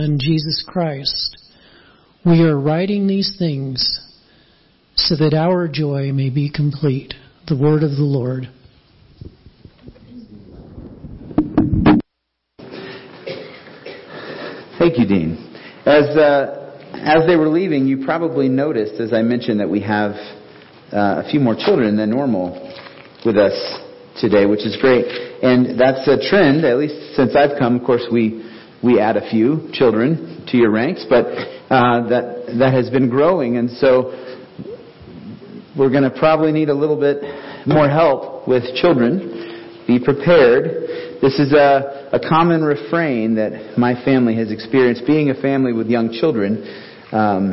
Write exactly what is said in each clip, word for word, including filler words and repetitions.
Son, Jesus Christ. We are writing these things so that our joy may be complete. The word of the Lord. Thank you, Dean. As uh, as they were leaving, you probably noticed, as I mentioned, that we have uh, a few more children than normal with us today, which is great. And that's a trend, at least since I've come. Of course, we we add a few children to your ranks, but uh, that that has been growing. And so we're going to probably need a little bit more help with children. Be prepared. This is a... A common refrain that my family has experienced, being a family with young children, um,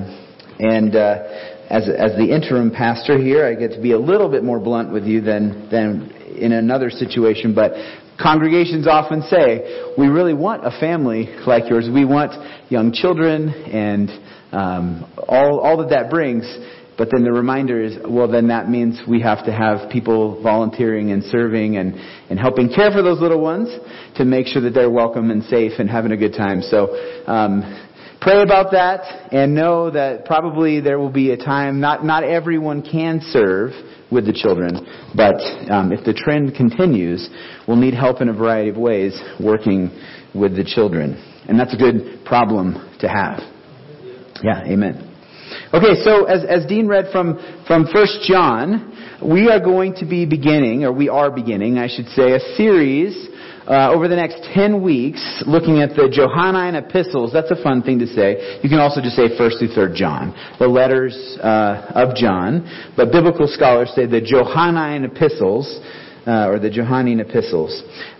and uh, as as the interim pastor here, I get to be a little bit more blunt with you than than in another situation. But congregations often say, "We really want a family like yours. We want young children and um, all all that that brings." But then the reminder is, well, then that means we have to have people volunteering and serving and, and helping care for those little ones to make sure that they're welcome and safe and having a good time. So um, pray about that, and know that probably there will be a time, not, not everyone can serve with the children, but um, if the trend continues, we'll need help in a variety of ways working with the children. And that's a good problem to have. Yeah, amen. Okay, so as, as Dean read from, from First John, we are going to be beginning, or we are beginning, I should say, a series uh, over the next ten weeks looking at the Johannine Epistles. That's a fun thing to say. You can also just say First through Third John, the letters uh, of John. But biblical scholars say the Johannine Epistles, uh, or the Johannine Epistles.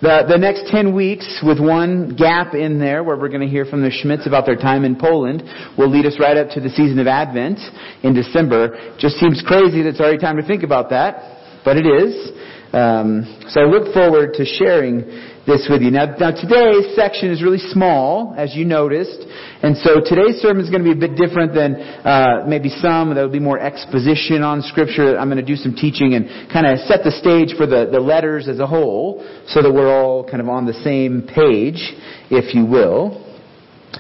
The, the next ten weeks, with one gap in there where we're going to hear from the Schmitz about their time in Poland, will lead us right up to the season of Advent in December. Just seems crazy that it's already time to think about that, but it is. Um, so I look forward to sharing this with you. Now, now, today's section is really small, as you noticed, and so today's sermon is going to be a bit different than uh, maybe some. There will be more exposition on Scripture. I'm going to do some teaching and kind of set the stage for the, the letters as a whole, so that we're all kind of on the same page, if you will.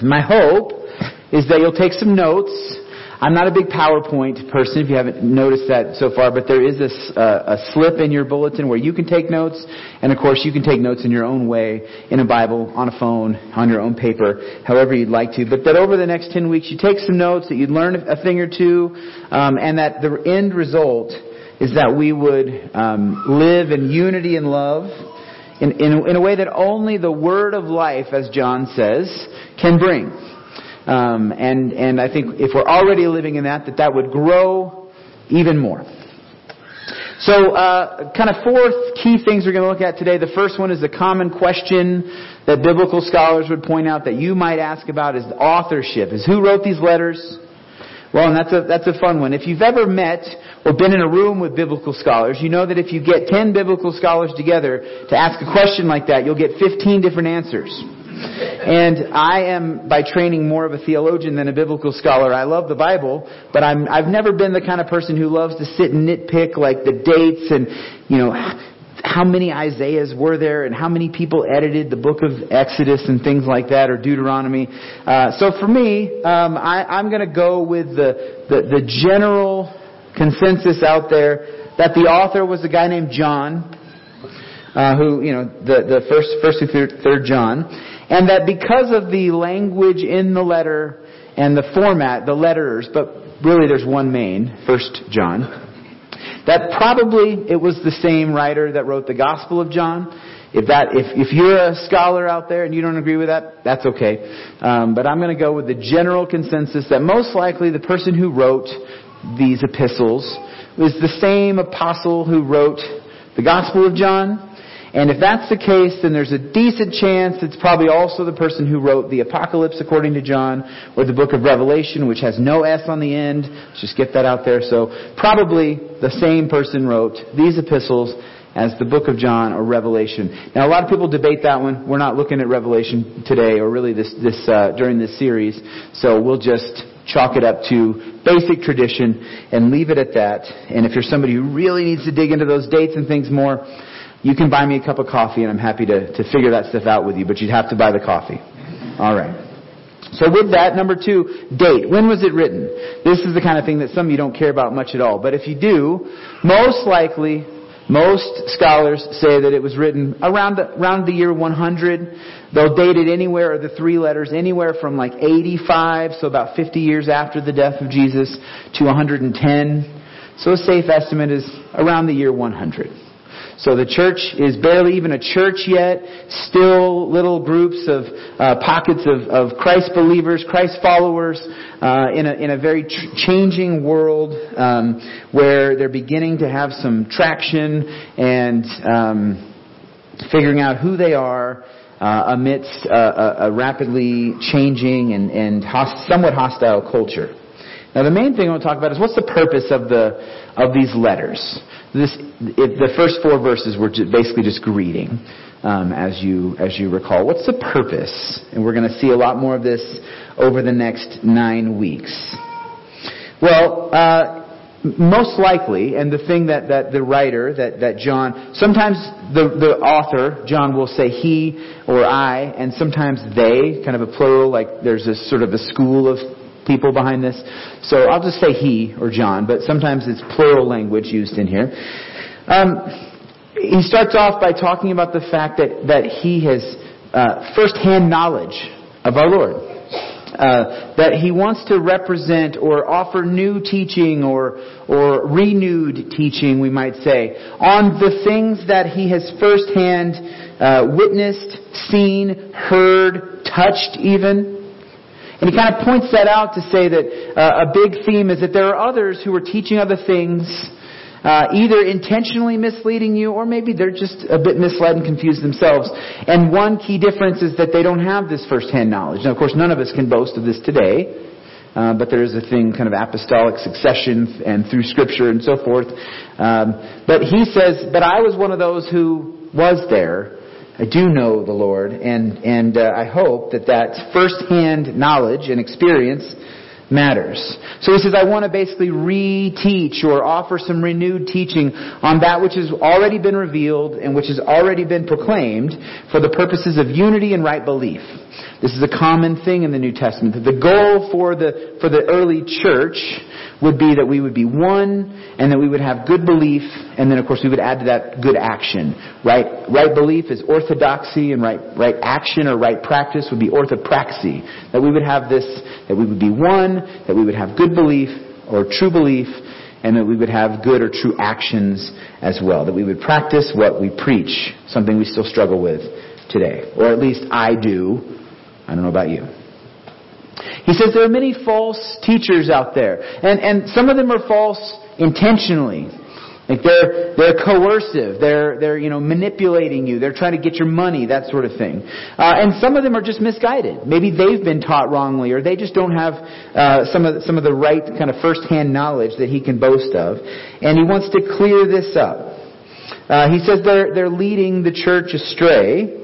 My hope is that you'll take some notes. I'm not a big PowerPoint person, if you haven't noticed that so far, but there is this, uh, a slip in your bulletin where you can take notes, and of course you can take notes in your own way, in a Bible, on a phone, on your own paper, however you'd like to. But that over the next ten weeks you take some notes, that you'd learn a thing or two, um, and that the end result is that we would um, live in unity and love, in, in, in a way that only the word of life, as John says, can bring. Um, and, and I think if we're already living in that, that that would grow even more. So uh, kind of four key things we're going to look at today. The first one is a common question that biblical scholars would point out that you might ask about is the authorship. Is who wrote these letters? Well, and that's a, that's a fun one. If you've ever met or been in a room with biblical scholars, you know that if you get ten biblical scholars together to ask a question like that, you'll get fifteen different answers. And I am, by training, more of a theologian than a biblical scholar. I love the Bible, but I'm, I've never been the kind of person who loves to sit and nitpick, like the dates and, you know, how many Isaiahs were there and how many people edited the book of Exodus and things like that, or Deuteronomy. Uh, so for me, um, I, I'm going to go with the, the, the general consensus out there that the author was a guy named John, uh, who, you know, the, the first, first through third John. And that because of the language in the letter and the format, the letters, but really there's one main, First John, that probably it was the same writer that wrote the Gospel of John. If that, if, if you're a scholar out there and you don't agree with that, that's okay. Um, but I'm going to go with the general consensus that most likely the person who wrote these epistles was the same apostle who wrote the Gospel of John. And if that's the case, then there's a decent chance it's probably also the person who wrote the Apocalypse according to John, or the book of Revelation, which has no S on the end. Let's just get that out there. So probably the same person wrote these epistles as the book of John or Revelation. Now, a lot of people debate that one. We're not looking at Revelation today, or really this, this uh, during this series. So we'll just chalk it up to basic tradition and leave it at that. And if you're somebody who really needs to dig into those dates and things more, you can buy me a cup of coffee, and I'm happy to, to figure that stuff out with you, but you'd have to buy the coffee. All right. So with that, number two, date. When was it written? This is the kind of thing that some of you don't care about much at all. But if you do, most likely, most scholars say that it was written around the, around the year one hundred. They'll date it anywhere, or the three letters, anywhere from like eighty-five, so about fifty years after the death of Jesus, to one hundred ten. So a safe estimate is around the year one hundred. So the church is barely even a church yet, still little groups of uh, pockets of, of Christ believers, Christ followers, uh, in a in a very tr- changing world um, where they're beginning to have some traction and um, figuring out who they are uh, amidst a, a, a rapidly changing and, and host- somewhat hostile culture. Now the main thing I want to talk about is what's the purpose of the of these letters. This it, the first four verses we're just basically just greeting, um, as you as you recall. What's the purpose? And we're going to see a lot more of this over the next nine weeks. Well, uh, most likely, and the thing that, that the writer that that John sometimes the the author John will say he or I, and sometimes they, kind of a plural. Like there's this sort of a school of people behind this. So I'll just say he or John, but sometimes it's plural language used in here. Um, he starts off by talking about the fact that, that he has uh, first-hand knowledge of our Lord. Uh, that he wants to represent or offer new teaching or or renewed teaching, we might say, on the things that he has first-hand uh, witnessed, seen, heard, touched even. And he kind of points that out to say that uh, a big theme is that there are others who are teaching other things, uh, either intentionally misleading you, or maybe they're just a bit misled and confused themselves. And one key difference is that they don't have this first-hand knowledge. Now, of course, none of us can boast of this today, uh, but there is a thing, kind of apostolic succession and through Scripture and so forth. Um, but he says, but I was one of those who was there. I do know the Lord, and and uh, I hope that that first-hand knowledge and experience matters. So he says, I want to basically reteach or offer some renewed teaching on that which has already been revealed and which has already been proclaimed for the purposes of unity and right belief. This is a common thing in the New Testament, that the goal for the for the early church would be that we would be one, and that we would have good belief, and then of course we would add to that good action. Right right belief is orthodoxy, and right right action or right practice would be orthopraxy. That we would have this, that we would be one, that we would have good belief or true belief, and that we would have good or true actions as well. That we would practice what we preach, something we still struggle with today. Or at least I do. I don't know about you. He says there are many false teachers out there. And and some of them are false intentionally. Like they're they're coercive. They're they're you know manipulating you. They're trying to get your money, that sort of thing. Uh, and some of them are just misguided. Maybe they've been taught wrongly, or they just don't have uh, some of the, some of the right kind of first-hand knowledge that he can boast of. And he wants to clear this up. Uh, he says they're they're leading the church astray.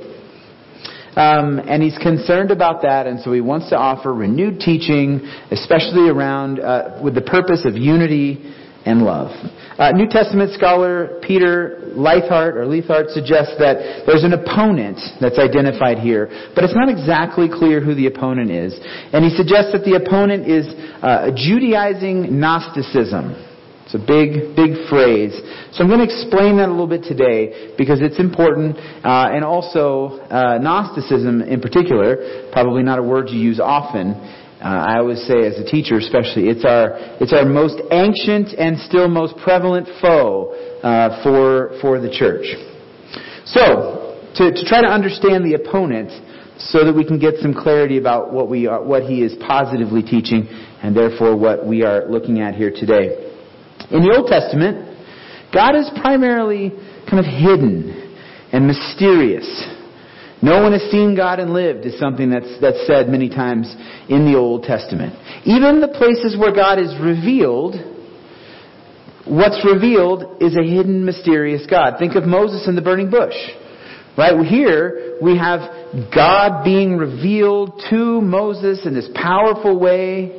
Um, and he's concerned about that, and so he wants to offer renewed teaching, especially around uh, with the purpose of unity and love. Uh, New Testament scholar Peter Leithart or Leithart suggests that there's an opponent that's identified here, but it's not exactly clear who the opponent is. And he suggests that the opponent is uh, Judaizing Gnosticism. It's a big, big phrase. So I'm going to explain that a little bit today because it's important. Uh, and also, uh, Gnosticism in particular, probably not a word you use often. Uh, I always say as a teacher especially, it's our it's our most ancient and still most prevalent foe uh, for, for the church. So, to, to try to understand the opponent so that we can get some clarity about what we are, what he is positively teaching and therefore what we are looking at here today. In the Old Testament, God is primarily kind of hidden and mysterious. No one has seen God and lived is something that's that's said many times in the Old Testament. Even the places where God is revealed, what's revealed is a hidden, mysterious God. Think of Moses and the burning bush. Right here, we have God being revealed to Moses in this powerful way.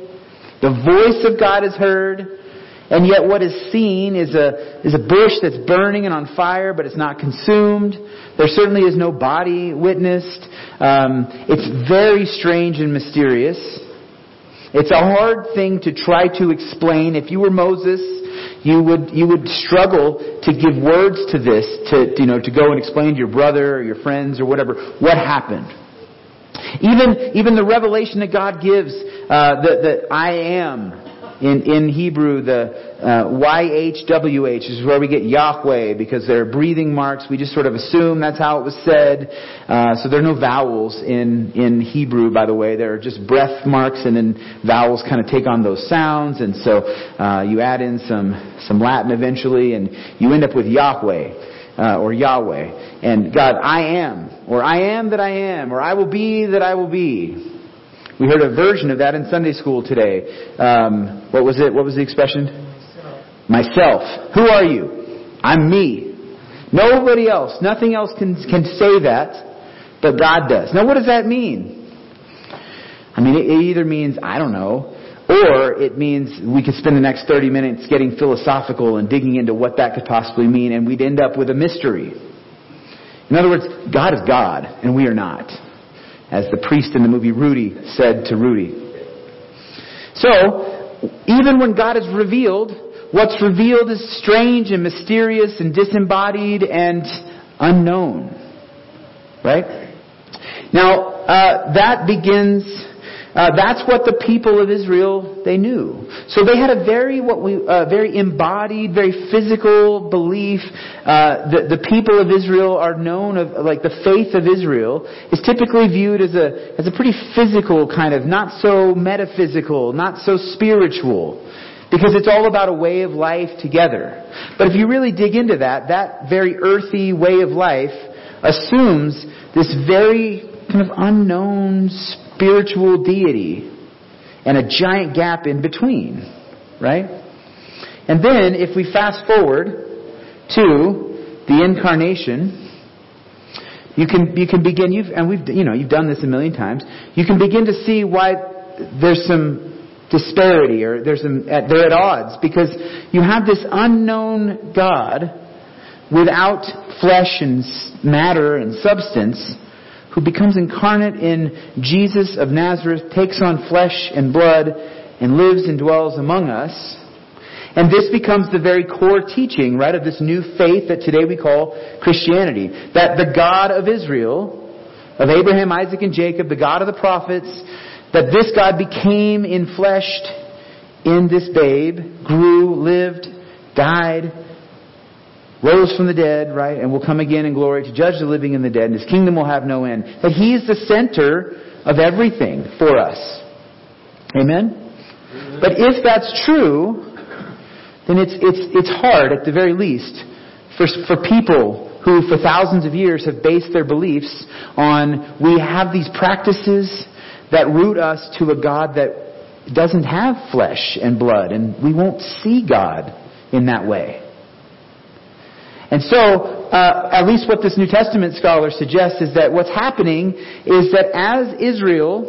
The voice of God is heard. And yet what is seen is a is a bush that's burning and on fire, but it's not consumed. There certainly is no body witnessed. Um, it's very strange and mysterious. It's a hard thing to try to explain. If you were Moses, you would you would struggle to give words to this, to you know, to go and explain to your brother or your friends or whatever what happened. Even even the revelation that God gives, uh, the the I am. In in Hebrew, the uh, Y H W H is where we get Yahweh, because there are breathing marks. We just sort of assume that's how it was said. Uh, so there are no vowels in, in Hebrew, by the way. There are just breath marks, and then vowels kind of take on those sounds. And so uh, you add in some, some Latin eventually, and you end up with Yahweh. Uh, or Yahweh. And God, I am. Or I am that I am. Or I will be that I will be. We heard a version of that in Sunday school today. Um, what was it? What was the expression? Myself. Myself. Who are you? I'm me. Nobody else. Nothing else can can say that, but God does. Now, what does that mean? I mean, it either means, I don't know, or it means we could spend the next thirty minutes getting philosophical and digging into what that could possibly mean, and we'd end up with a mystery. In other words, God is God, and we are not. As the priest in the movie Rudy said to Rudy. So, even when God is revealed, what's revealed is strange and mysterious and disembodied and unknown. Right? Now, uh, that begins... Uh, that's what the people of Israel, they knew. So they had a very what we uh, very embodied, very physical belief. Uh, the, the people of Israel are known of, like the faith of Israel is typically viewed as a as a pretty physical kind of, not so metaphysical, not so spiritual, because it's all about a way of life together. But if you really dig into that, that very earthy way of life assumes this very kind of unknown spiritual, spiritual deity and a giant gap in between, right? And then if we fast forward to the Incarnation, you can you can begin you've and we've you know you've done this a million times. You can begin to see why there's some disparity, or there's some they're at odds, because you have this unknown God without flesh and matter and substance, who becomes incarnate in Jesus of Nazareth, takes on flesh and blood, and lives and dwells among us. And this becomes the very core teaching, right, of this new faith that today we call Christianity. That the God of Israel, of Abraham, Isaac, and Jacob, the God of the prophets, that this God became enfleshed in this babe, grew, lived, died, rose from the dead, right, and will come again in glory to judge the living and the dead, and His kingdom will have no end. That He is the center of everything for us. Amen? Amen. But if that's true, then it's it's it's hard, at the very least, for for people who for thousands of years have based their beliefs on, we have these practices that root us to a God that doesn't have flesh and blood, and we won't see God in that way. And so, uh, at least what this New Testament scholar suggests is that what's happening is that as Israel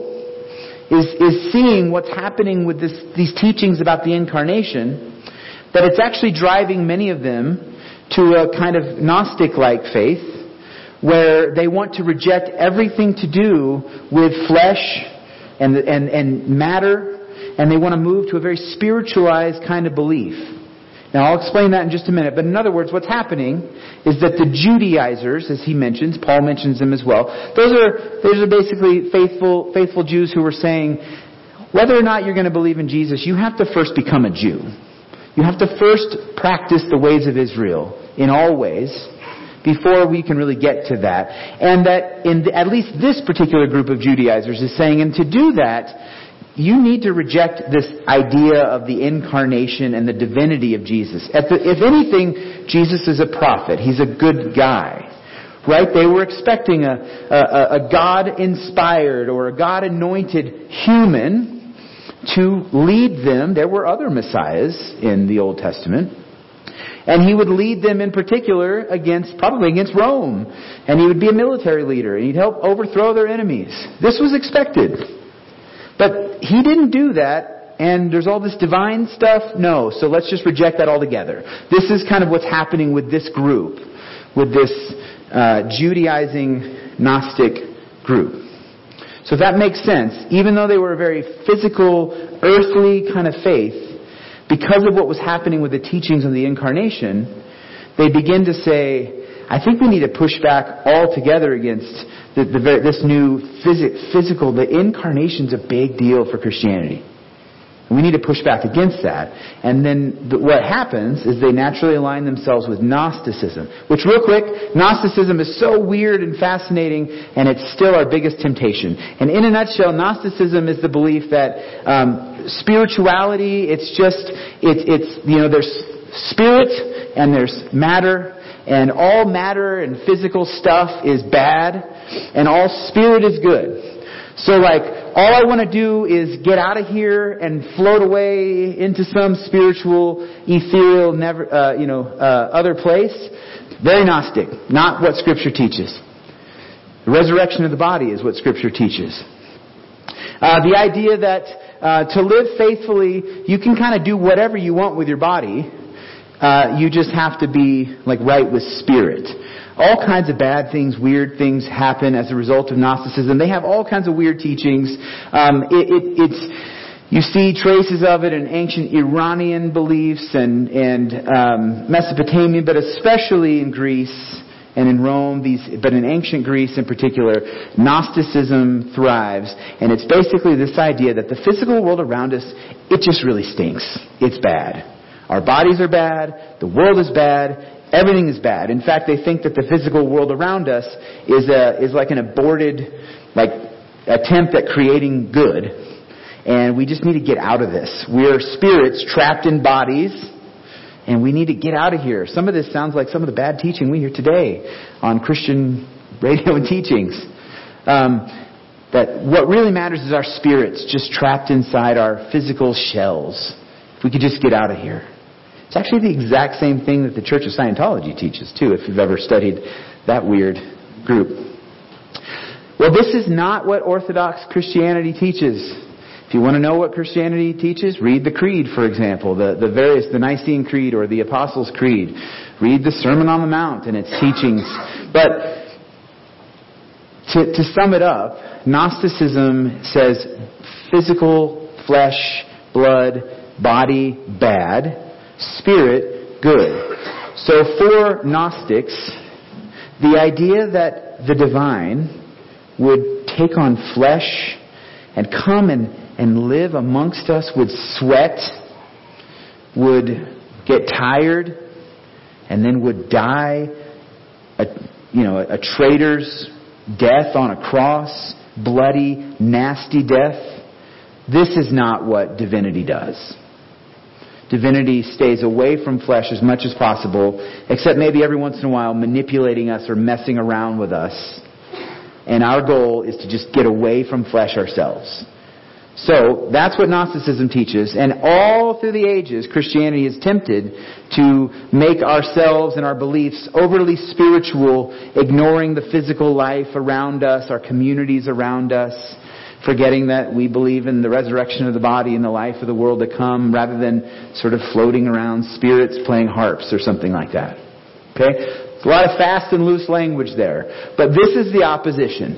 is is seeing what's happening with this, these teachings about the Incarnation, that it's actually driving many of them to a kind of Gnostic-like faith, where they want to reject everything to do with flesh and and and matter, and they want to move to a very spiritualized kind of belief. Now, I'll explain that in just a minute. But in other words, what's happening is that the Judaizers, as he mentions, Paul mentions them as well, those are those are basically faithful faithful Jews who were saying, whether or not you're going to believe in Jesus, you have to first become a Jew. You have to first practice the ways of Israel in all ways before we can really get to that. And that, in at least this particular group of Judaizers is saying, and to do that, you need to reject this idea of the Incarnation and the divinity of Jesus. If anything, Jesus is a prophet. He's a good guy. Right? They were expecting a, a, a God-inspired or a God-anointed human to lead them. There were other messiahs in the Old Testament. And he would lead them in particular against, probably against Rome. And he would be a military leader. And he'd help overthrow their enemies. This was expected. But he didn't do that and there's all this divine stuff? No, so let's just reject that altogether. This is kind of what's happening with this group, with this uh, Judaizing Gnostic group. So if that makes sense, even though they were a very physical, earthly kind of faith, because of what was happening with the teachings of the Incarnation, they begin to say, I think we need to push back altogether against the, the, this new phys- physical, the Incarnation's a big deal for Christianity. We need to push back against that. And then the, what happens is they naturally align themselves with Gnosticism. Which, real quick, Gnosticism is so weird and fascinating, and it's still our biggest temptation. And in a nutshell, Gnosticism is the belief that um, spirituality, it's just, it, it's, you know, there's spirit and there's matter. And all matter and physical stuff is bad. And all spirit is good. So like, all I want to do is get out of here and float away into some spiritual, ethereal, never, uh, you know, uh, other place. Very Gnostic. Not what Scripture teaches. The resurrection of the body is what Scripture teaches. Uh, the idea that uh, to live faithfully, you can kind of do whatever you want with your body. Uh, you just have to be like right with spirit. All kinds of bad things, weird things happen as a result of Gnosticism. They have all kinds of weird teachings. Um, it, it, it's you see traces of it in ancient Iranian beliefs and and um, Mesopotamia, but especially in Greece and in Rome. These, but in ancient Greece in particular, Gnosticism thrives, and it's basically this idea that the physical world around us, it just really stinks. It's bad. Our bodies are bad, the world is bad, everything is bad. In fact, they think that the physical world around us is a, is like an aborted like attempt at creating good. And we just need to get out of this. We are spirits trapped in bodies, and we need to get out of here. Some of this sounds like some of the bad teaching we hear today on Christian radio and teachings. Um, that what really matters is our spirits just trapped inside our physical shells. If we could just get out of here. It's actually the exact same thing that the Church of Scientology teaches, too, if you've ever studied that weird group. Well, this is not what Orthodox Christianity teaches. If you want to know what Christianity teaches, read the Creed, for example, the, the various, the Nicene Creed or the Apostles' Creed. Read the Sermon on the Mount and its teachings. But to, to sum it up, Gnosticism says physical, flesh, blood, body, bad. Spirit, good. So for Gnostics, the idea that the divine would take on flesh and come and, and live amongst us, would sweat, would get tired, and then would die a, you know, a traitor's death on a cross, bloody, nasty death. This is not what divinity does. Divinity stays away from flesh as much as possible, except maybe every once in a while manipulating us or messing around with us. And our goal is to just get away from flesh ourselves. So that's what Gnosticism teaches. And all through the ages, Christianity is tempted to make ourselves and our beliefs overly spiritual, ignoring the physical life around us, our communities around us, forgetting that we believe in the resurrection of the body and the life of the world to come, rather than sort of floating around spirits playing harps or something like that. Okay? It's a lot of fast and loose language there. But this is the opposition.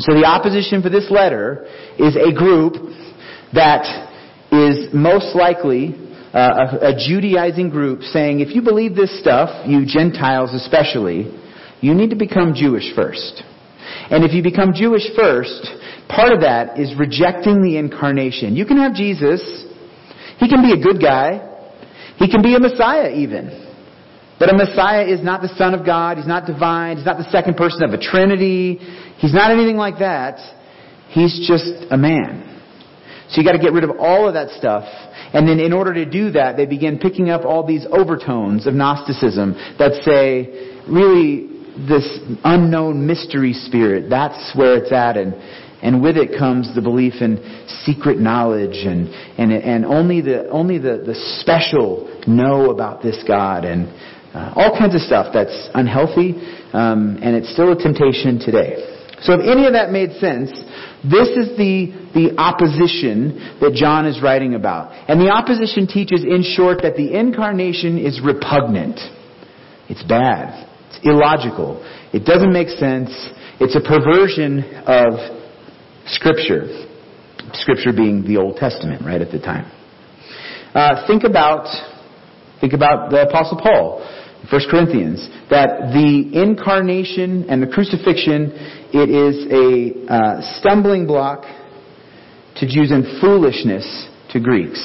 So the opposition for this letter is a group that is most likely uh, a, a Judaizing group saying, if you believe this stuff, you Gentiles especially, you need to become Jewish first. And if you become Jewish first, part of that is rejecting the Incarnation. You can have Jesus. He can be a good guy. He can be a Messiah even. But a Messiah is not the Son of God. He's not divine. He's not the second person of a Trinity. He's not anything like that. He's just a man. So you got to get rid of all of that stuff. And then in order to do that, they begin picking up all these overtones of Gnosticism that say, really, this unknown mystery spirit, that's where it's at. And and with it comes the belief in secret knowledge, and and and only the only the, the special know about this God, and uh, all kinds of stuff that's unhealthy, um, and it's still a temptation today. So if any of that made sense, this is the, the opposition that John is writing about. And the opposition teaches, in short, that the incarnation is repugnant. It's bad. It's illogical. It doesn't make sense. It's a perversion of Scripture. Scripture being the Old Testament, right, at the time. Uh, think about, think about the Apostle Paul. First Corinthians, that the incarnation and the crucifixion, it is a uh, stumbling block to Jews and foolishness to Greeks.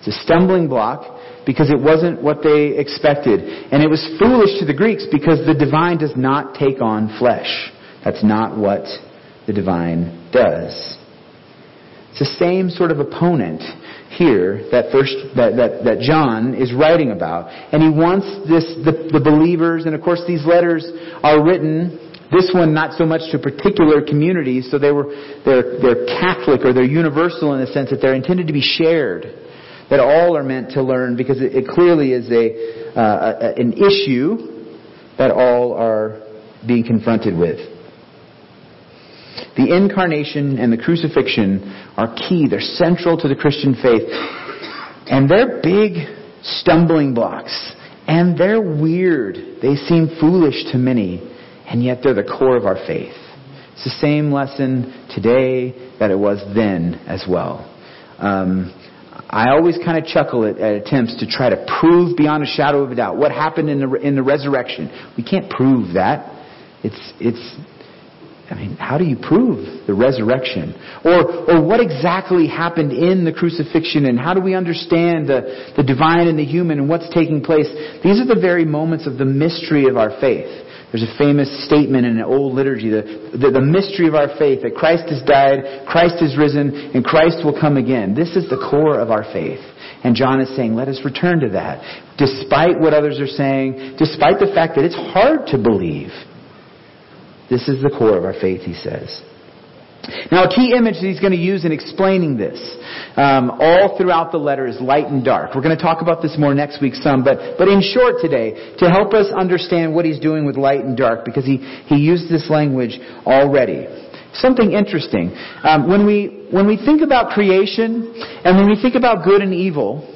It's a stumbling block because it wasn't what they expected. And it was foolish to the Greeks because the divine does not take on flesh. That's not what the divine does. It's the same sort of opponent here that first that, that, that John is writing about. And he wants this the, the believers, and of course these letters are written, this one not so much to particular communities, so they were they're they're Catholic, or they're universal in the sense that they're intended to be shared, that all are meant to learn, because it, it clearly is a, uh, a an issue that all are being confronted with. The incarnation and the crucifixion are key. They're central to the Christian faith. And they're big stumbling blocks. And they're weird. They seem foolish to many. And yet they're the core of our faith. It's the same lesson today that it was then as well. Um, I always kind of chuckle at, at attempts to try to prove beyond a shadow of a doubt what happened in the in the resurrection. We can't prove that. It's it's... I mean, how do you prove the resurrection? Or or what exactly happened in the crucifixion, and how do we understand the, the divine and the human and what's taking place? These are the very moments of the mystery of our faith. There's a famous statement in an old liturgy, the, the, the mystery of our faith, that Christ has died, Christ is risen, and Christ will come again. This is the core of our faith. And John is saying, let us return to that. Despite what others are saying, despite the fact that it's hard to believe, this is the core of our faith, he says. Now, a key image that he's going to use in explaining this um, all throughout the letter is light and dark. We're going to talk about this more next week some, but, but in short today, to help us understand what he's doing with light and dark, because he, he used this language already. Something interesting. Um, when we when we think about creation and when we think about good and evil,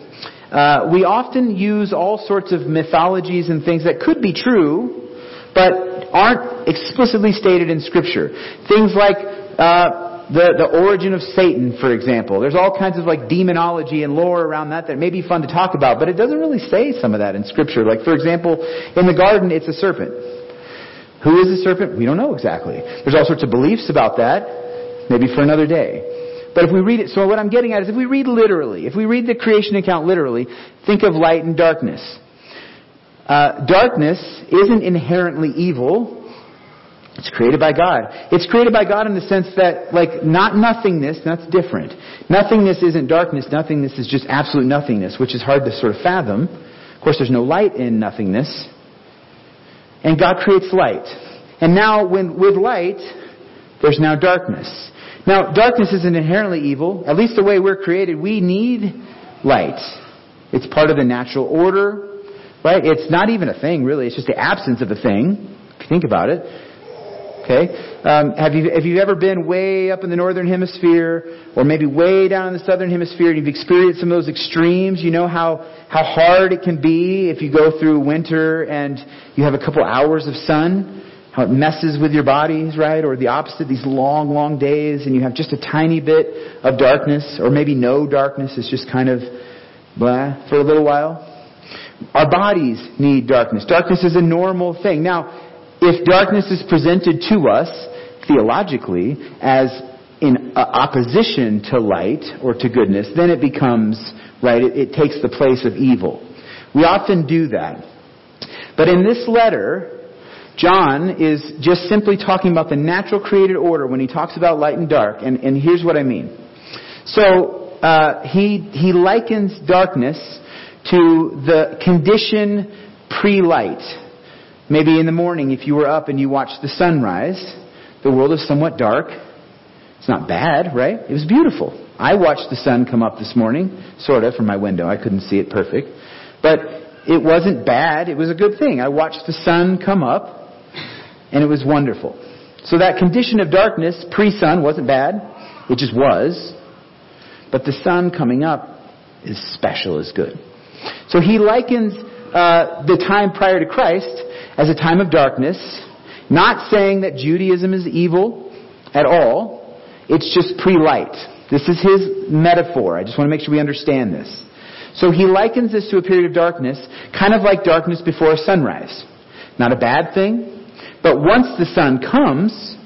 uh, we often use all sorts of mythologies and things that could be true, but aren't explicitly stated in Scripture. Things like uh, the, the origin of Satan, for example. There's all kinds of like demonology and lore around that that may be fun to talk about, but it doesn't really say some of that in Scripture. Like, for example, in the garden, it's a serpent. Who is the serpent? We don't know exactly. There's all sorts of beliefs about that, maybe for another day. But if we read it, so what I'm getting at is if we read literally, if we read the creation account literally, think of light and darkness. Uh, darkness isn't inherently evil. It's created by God. It's created by God in the sense that, like, not nothingness, that's different. Nothingness isn't darkness. Nothingness is just absolute nothingness, which is hard to sort of fathom. Of course, there's no light in nothingness. And God creates light. And now, when with light, there's now darkness. Now, darkness isn't inherently evil. At least the way we're created, we need light. It's part of the natural order. Right? It's not even a thing, really. It's just the absence of a thing, if you think about it. Okay? Um, have you have you ever been way up in the northern hemisphere, or maybe way down in the southern hemisphere, and you've experienced some of those extremes? You know how, how hard it can be if you go through winter and you have a couple hours of sun, how it messes with your bodies, right? Or the opposite, these long, long days, and you have just a tiny bit of darkness, or maybe no darkness. It's just kind of blah for a little while. Our bodies need darkness. Darkness is a normal thing. Now, if darkness is presented to us theologically as in opposition to light or to goodness, then it becomes, right, it, it takes the place of evil. We often do that. But in this letter, John is just simply talking about the natural created order when he talks about light and dark. And, and here's what I mean. So, uh, he, he likens darkness to the condition pre-light. Maybe in the morning, if you were up and you watched the sunrise, the world is somewhat dark. It's not bad, right? It was beautiful. I watched the sun come up this morning, sort of, from my window. I couldn't see it perfect. But it wasn't bad. It was a good thing. I watched the sun come up, and it was wonderful. So that condition of darkness pre-sun wasn't bad. It just was. But the sun coming up is special, is good. So he likens uh, the time prior to Christ as a time of darkness, not saying that Judaism is evil at all. It's just pre-light. This is his metaphor. I just want to make sure we understand this. So he likens this to a period of darkness, kind of like darkness before sunrise. Not a bad thing, but once the sun comes,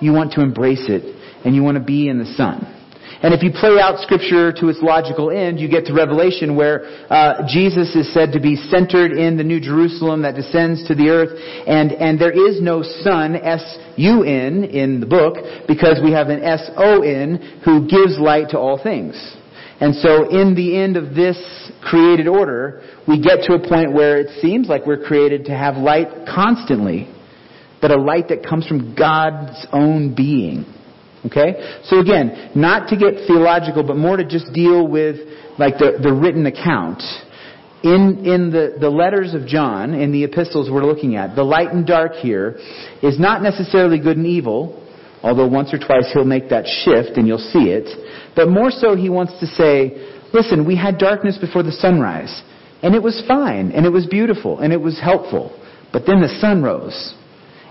you want to embrace it, and you want to be in the sun. And if you play out Scripture to its logical end, you get to Revelation, where uh, Jesus is said to be centered in the New Jerusalem that descends to the earth, and, and there is no sun, S U N, in the book, because we have an S O N who gives light to all things. And so in the end of this created order, we get to a point where it seems like we're created to have light constantly, but a light that comes from God's own being. Okay? So again, not to get theological, but more to just deal with like the, the written account. In in the, the letters of John, in the epistles we're looking at, the light and dark here is not necessarily good and evil, although once or twice he'll make that shift and you'll see it. But more so he wants to say, listen, we had darkness before the sunrise, and it was fine, and it was beautiful, and it was helpful. But then the sun rose,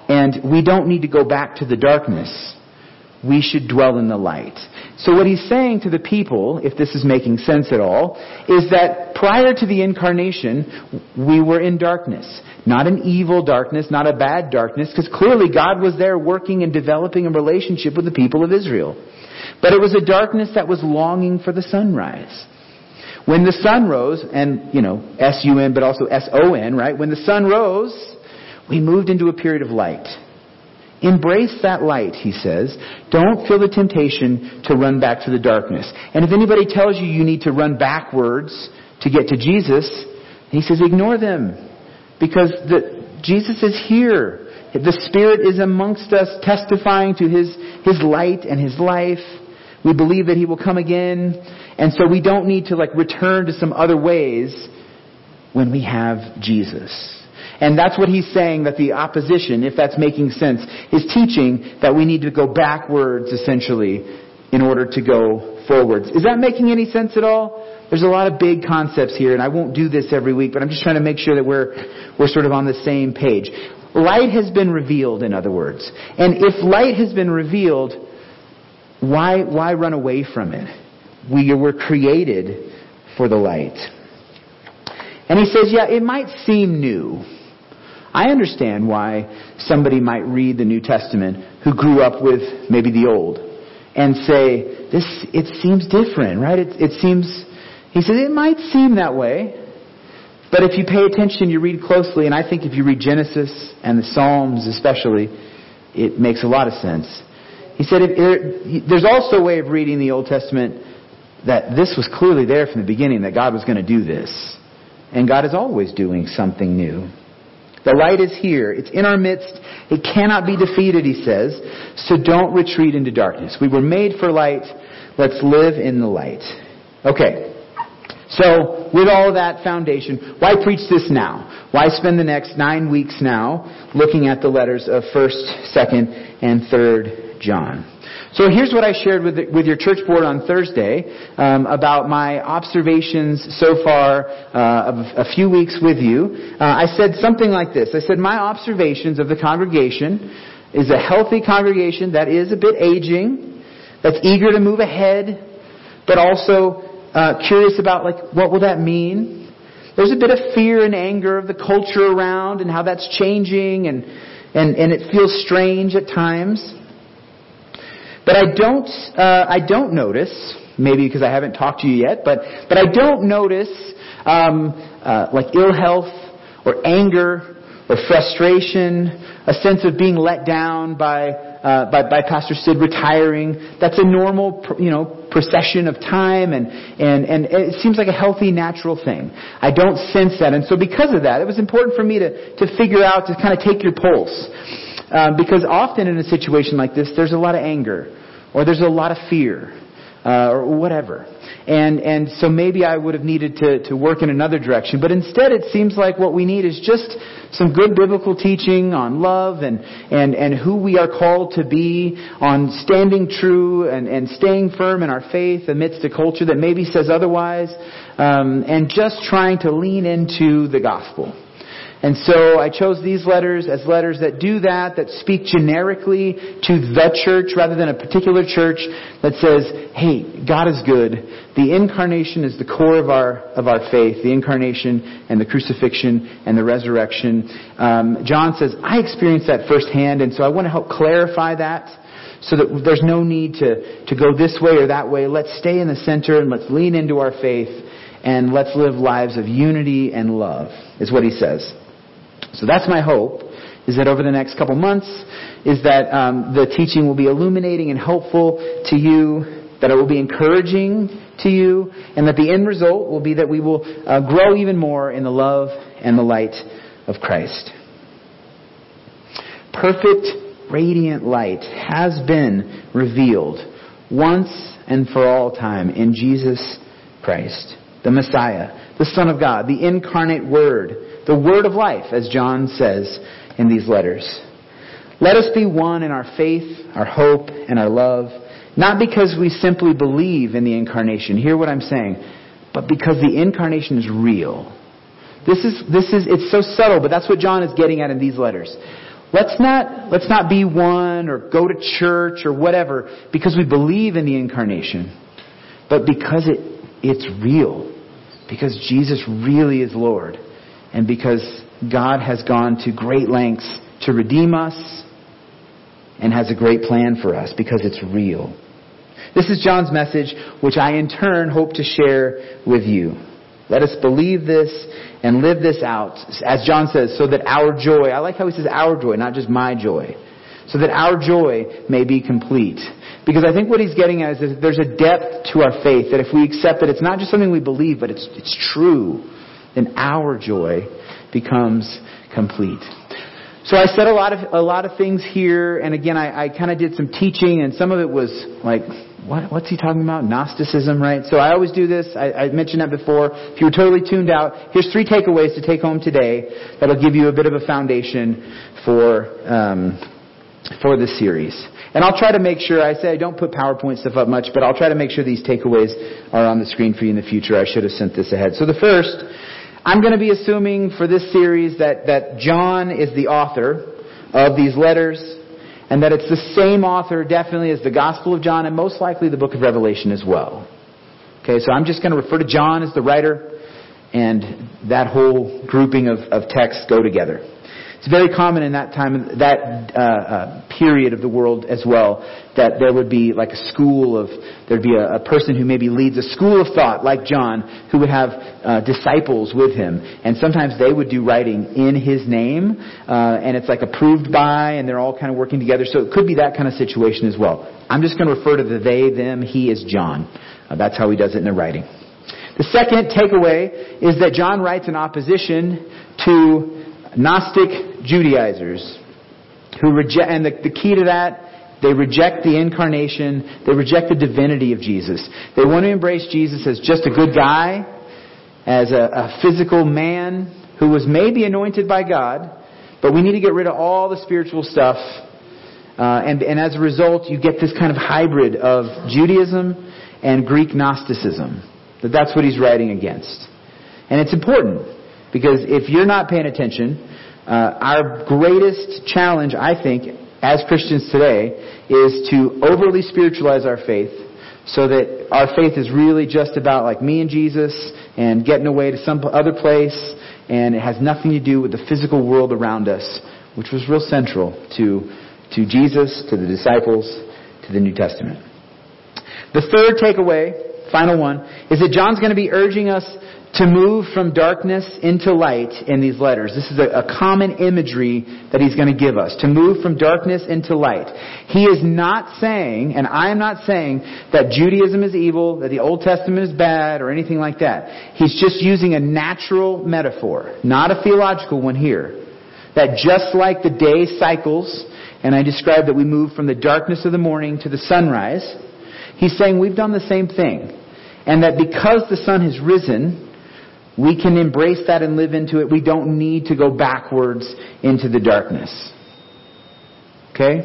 and we don't need to go back to the darkness. We should dwell in the light. So what he's saying to the people, if this is making sense at all, is that prior to the Incarnation, we were in darkness. Not an evil darkness, not a bad darkness, because clearly God was there working and developing a relationship with the people of Israel. But it was a darkness that was longing for the sunrise. When the sun rose, and, you know, S U N, but also S O N, right? When the sun rose, we moved into a period of light. Embrace that light, he says. Don't feel the temptation to run back to the darkness. And if anybody tells you you need to run backwards to get to Jesus, he says ignore them, because the, Jesus is here. The Spirit is amongst us, testifying to his, his light and his life. We believe that he will come again. And so we don't need to like return to some other ways when we have Jesus. And that's what he's saying, that the opposition, if that's making sense, is teaching that we need to go backwards, essentially, in order to go forwards. Is that making any sense at all? There's a lot of big concepts here, and I won't do this every week, but I'm just trying to make sure that we're we're sort of on the same page. Light has been revealed, in other words. And if light has been revealed, why why run away from it? We were created for the light. And he says, yeah, it might seem new. I understand why somebody might read the New Testament who grew up with maybe the Old and say, this, it seems different, right? It, it seems, he says, it might seem that way, but if you pay attention, you read closely, and I think if you read Genesis and the Psalms especially, it makes a lot of sense. He said, if, er, there's also a way of reading the Old Testament that this was clearly there from the beginning, that God was going to do this, and God is always doing something new. The light is here. It's in our midst. It cannot be defeated, he says. So don't retreat into darkness. We were made for light. Let's live in the light. Okay. So, with all that foundation, why preach this now? Why spend the next nine weeks now looking at the letters of first, second, and third John? So here's what I shared with the, with your church board on Thursday um, about my observations so far uh, of a few weeks with you. Uh, I said something like this. I said, my observations of the congregation is a healthy congregation that is a bit aging, that's eager to move ahead, but also uh, curious about, like, what will that mean? There's a bit of fear and anger of the culture around and how that's changing, and and, and it feels strange at times. But I don't, uh, I don't notice, maybe because I haven't talked to you yet, but, but I don't notice um, uh, like ill health or anger or frustration, a sense of being let down by, uh, by, by Pastor Sid retiring. That's a normal, you know, procession of time, and, and, and it seems like a healthy, natural thing. I don't sense that. And so because of that, it was important for me to, to figure out, to kind of take your pulse. Um, because often in a situation like this, there's a lot of anger, or there's a lot of fear, uh, or whatever. And and so maybe I would have needed to, to work in another direction. But instead it seems like what we need is just some good biblical teaching on love and, and, and who we are called to be, on standing true and, and staying firm in our faith amidst a culture that maybe says otherwise, um, and just trying to lean into the gospel. And so I chose these letters as letters that do that, that speak generically to the church rather than a particular church, that says, hey, God is good. The Incarnation is the core of our of our faith, the Incarnation and the Crucifixion and the Resurrection. Um, John says, I experienced that firsthand, and so I want to help clarify that so that there's no need to, to go this way or that way. Let's stay in the center and let's lean into our faith and let's live lives of unity and love, is what he says. So that's my hope, is that over the next couple months, is that um, the teaching will be illuminating and helpful to you, that it will be encouraging to you, and that the end result will be that we will uh, grow even more in the love and the light of Christ. Perfect, radiant light has been revealed once and for all time in Jesus Christ, the Messiah, the Son of God, the incarnate Word, the Word of life, as John says in these letters. Let us be one in our faith, our hope, and our love, not because we simply believe in the Incarnation, hear what I'm saying, but because the Incarnation is real. This is, this is, it's so subtle, but that's what John is getting at in these letters. Let's not, let's not be one or go to church or whatever because we believe in the Incarnation, but because it, it's real, because Jesus really is Lord. And because God has gone to great lengths to redeem us and has a great plan for us because it's real. This is John's message, which I in turn hope to share with you. Let us believe this and live this out, as John says, so that our joy, I like how he says our joy, not just my joy, so that our joy may be complete. Because I think what he's getting at is that there's a depth to our faith, that if we accept that it's not just something we believe, but it's it's true, then our joy becomes complete. So I said a lot of a lot of things here, and again, I, I kind of did some teaching, and some of it was like, what, what's he talking about? Gnosticism, right? So I always do this. I, I mentioned that before. If you were totally tuned out, here's three takeaways to take home today that'll give you a bit of a foundation for um, for this series. And I'll try to make sure, I say I don't put PowerPoint stuff up much, but I'll try to make sure these takeaways are on the screen for you in the future. I should have sent this ahead. So the first, I'm going to be assuming for this series that, that John is the author of these letters and that it's the same author definitely as the Gospel of John and most likely the book of Revelation as well. Okay, so I'm just going to refer to John as the writer, and that whole grouping of, of texts go together. It's very common in that time, that uh, uh, period of the world as well, that there would be like a school of, there'd be a, a person who maybe leads a school of thought like John, who would have uh, disciples with him, and sometimes they would do writing in his name, uh, and it's like approved by, and they're all kind of working together. So it could be that kind of situation as well. I'm just going to refer to the they, them, he as John. Uh, that's how he does it in the writing. The second takeaway is that John writes in opposition to Gnostic Judaizers who reject, and the, the key to that, they reject the Incarnation, they reject the divinity of Jesus. They want to embrace Jesus as just a good guy, as a, a physical man who was maybe anointed by God, but we need to get rid of all the spiritual stuff. Uh, and, and as a result, you get this kind of hybrid of Judaism and Greek Gnosticism. That that's what he's writing against. And it's important. Because if you're not paying attention, uh, our greatest challenge, I think, as Christians today, is to overly spiritualize our faith so that our faith is really just about like me and Jesus and getting away to some other place, and it has nothing to do with the physical world around us, which was real central to, to Jesus, to the disciples, to the New Testament. The third takeaway, final one, is that John's going to be urging us to move from darkness into light in these letters. This is a, a common imagery that he's going to give us. To move from darkness into light. He is not saying, and I am not saying, that Judaism is evil, that the Old Testament is bad, or anything like that. He's just using a natural metaphor, not a theological one here. That just like the day cycles, and I described that we move from the darkness of the morning to the sunrise, he's saying we've done the same thing. And that because the Son has risen, we can embrace that and live into it. We don't need to go backwards into the darkness. Okay?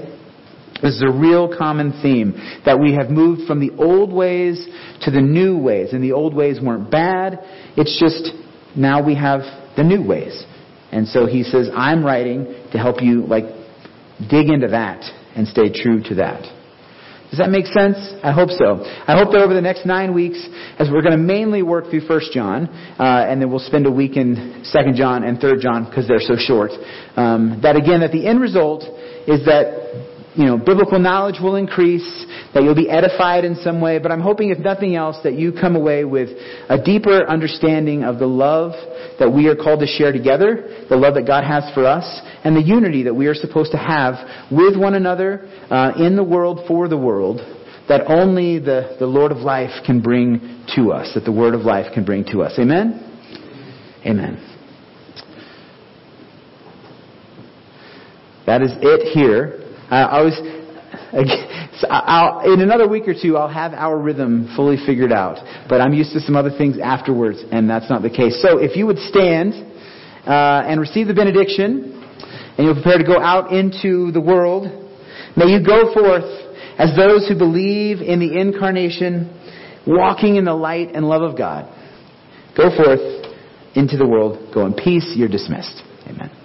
This is a real common theme, that we have moved from the old ways to the new ways. And the old ways weren't bad. It's just now we have the new ways. And so he says, I'm writing to help you like dig into that and stay true to that. Does that make sense? I hope so. I hope that over the next nine weeks, as we're going to mainly work through First John, uh, and then we'll spend a week in Second John and Third John because they're so short, um, that again, that the end result is that, you know, biblical knowledge will increase, that you'll be edified in some way, but I'm hoping, if nothing else, that you come away with a deeper understanding of the love that we are called to share together, the love that God has for us, and the unity that we are supposed to have with one another, uh, in the world, for the world, that only the, the Lord of life can bring to us, that the Word of life can bring to us. Amen? Amen. That is it here. Uh, I was, so I'll, in another week or two, I'll have our rhythm fully figured out. But I'm used to some other things afterwards, and that's not the case. So if you would stand uh, and receive the benediction, and you're prepared to go out into the world, may you go forth as those who believe in the Incarnation, walking in the light and love of God. Go forth into the world. Go in peace. You're dismissed. Amen.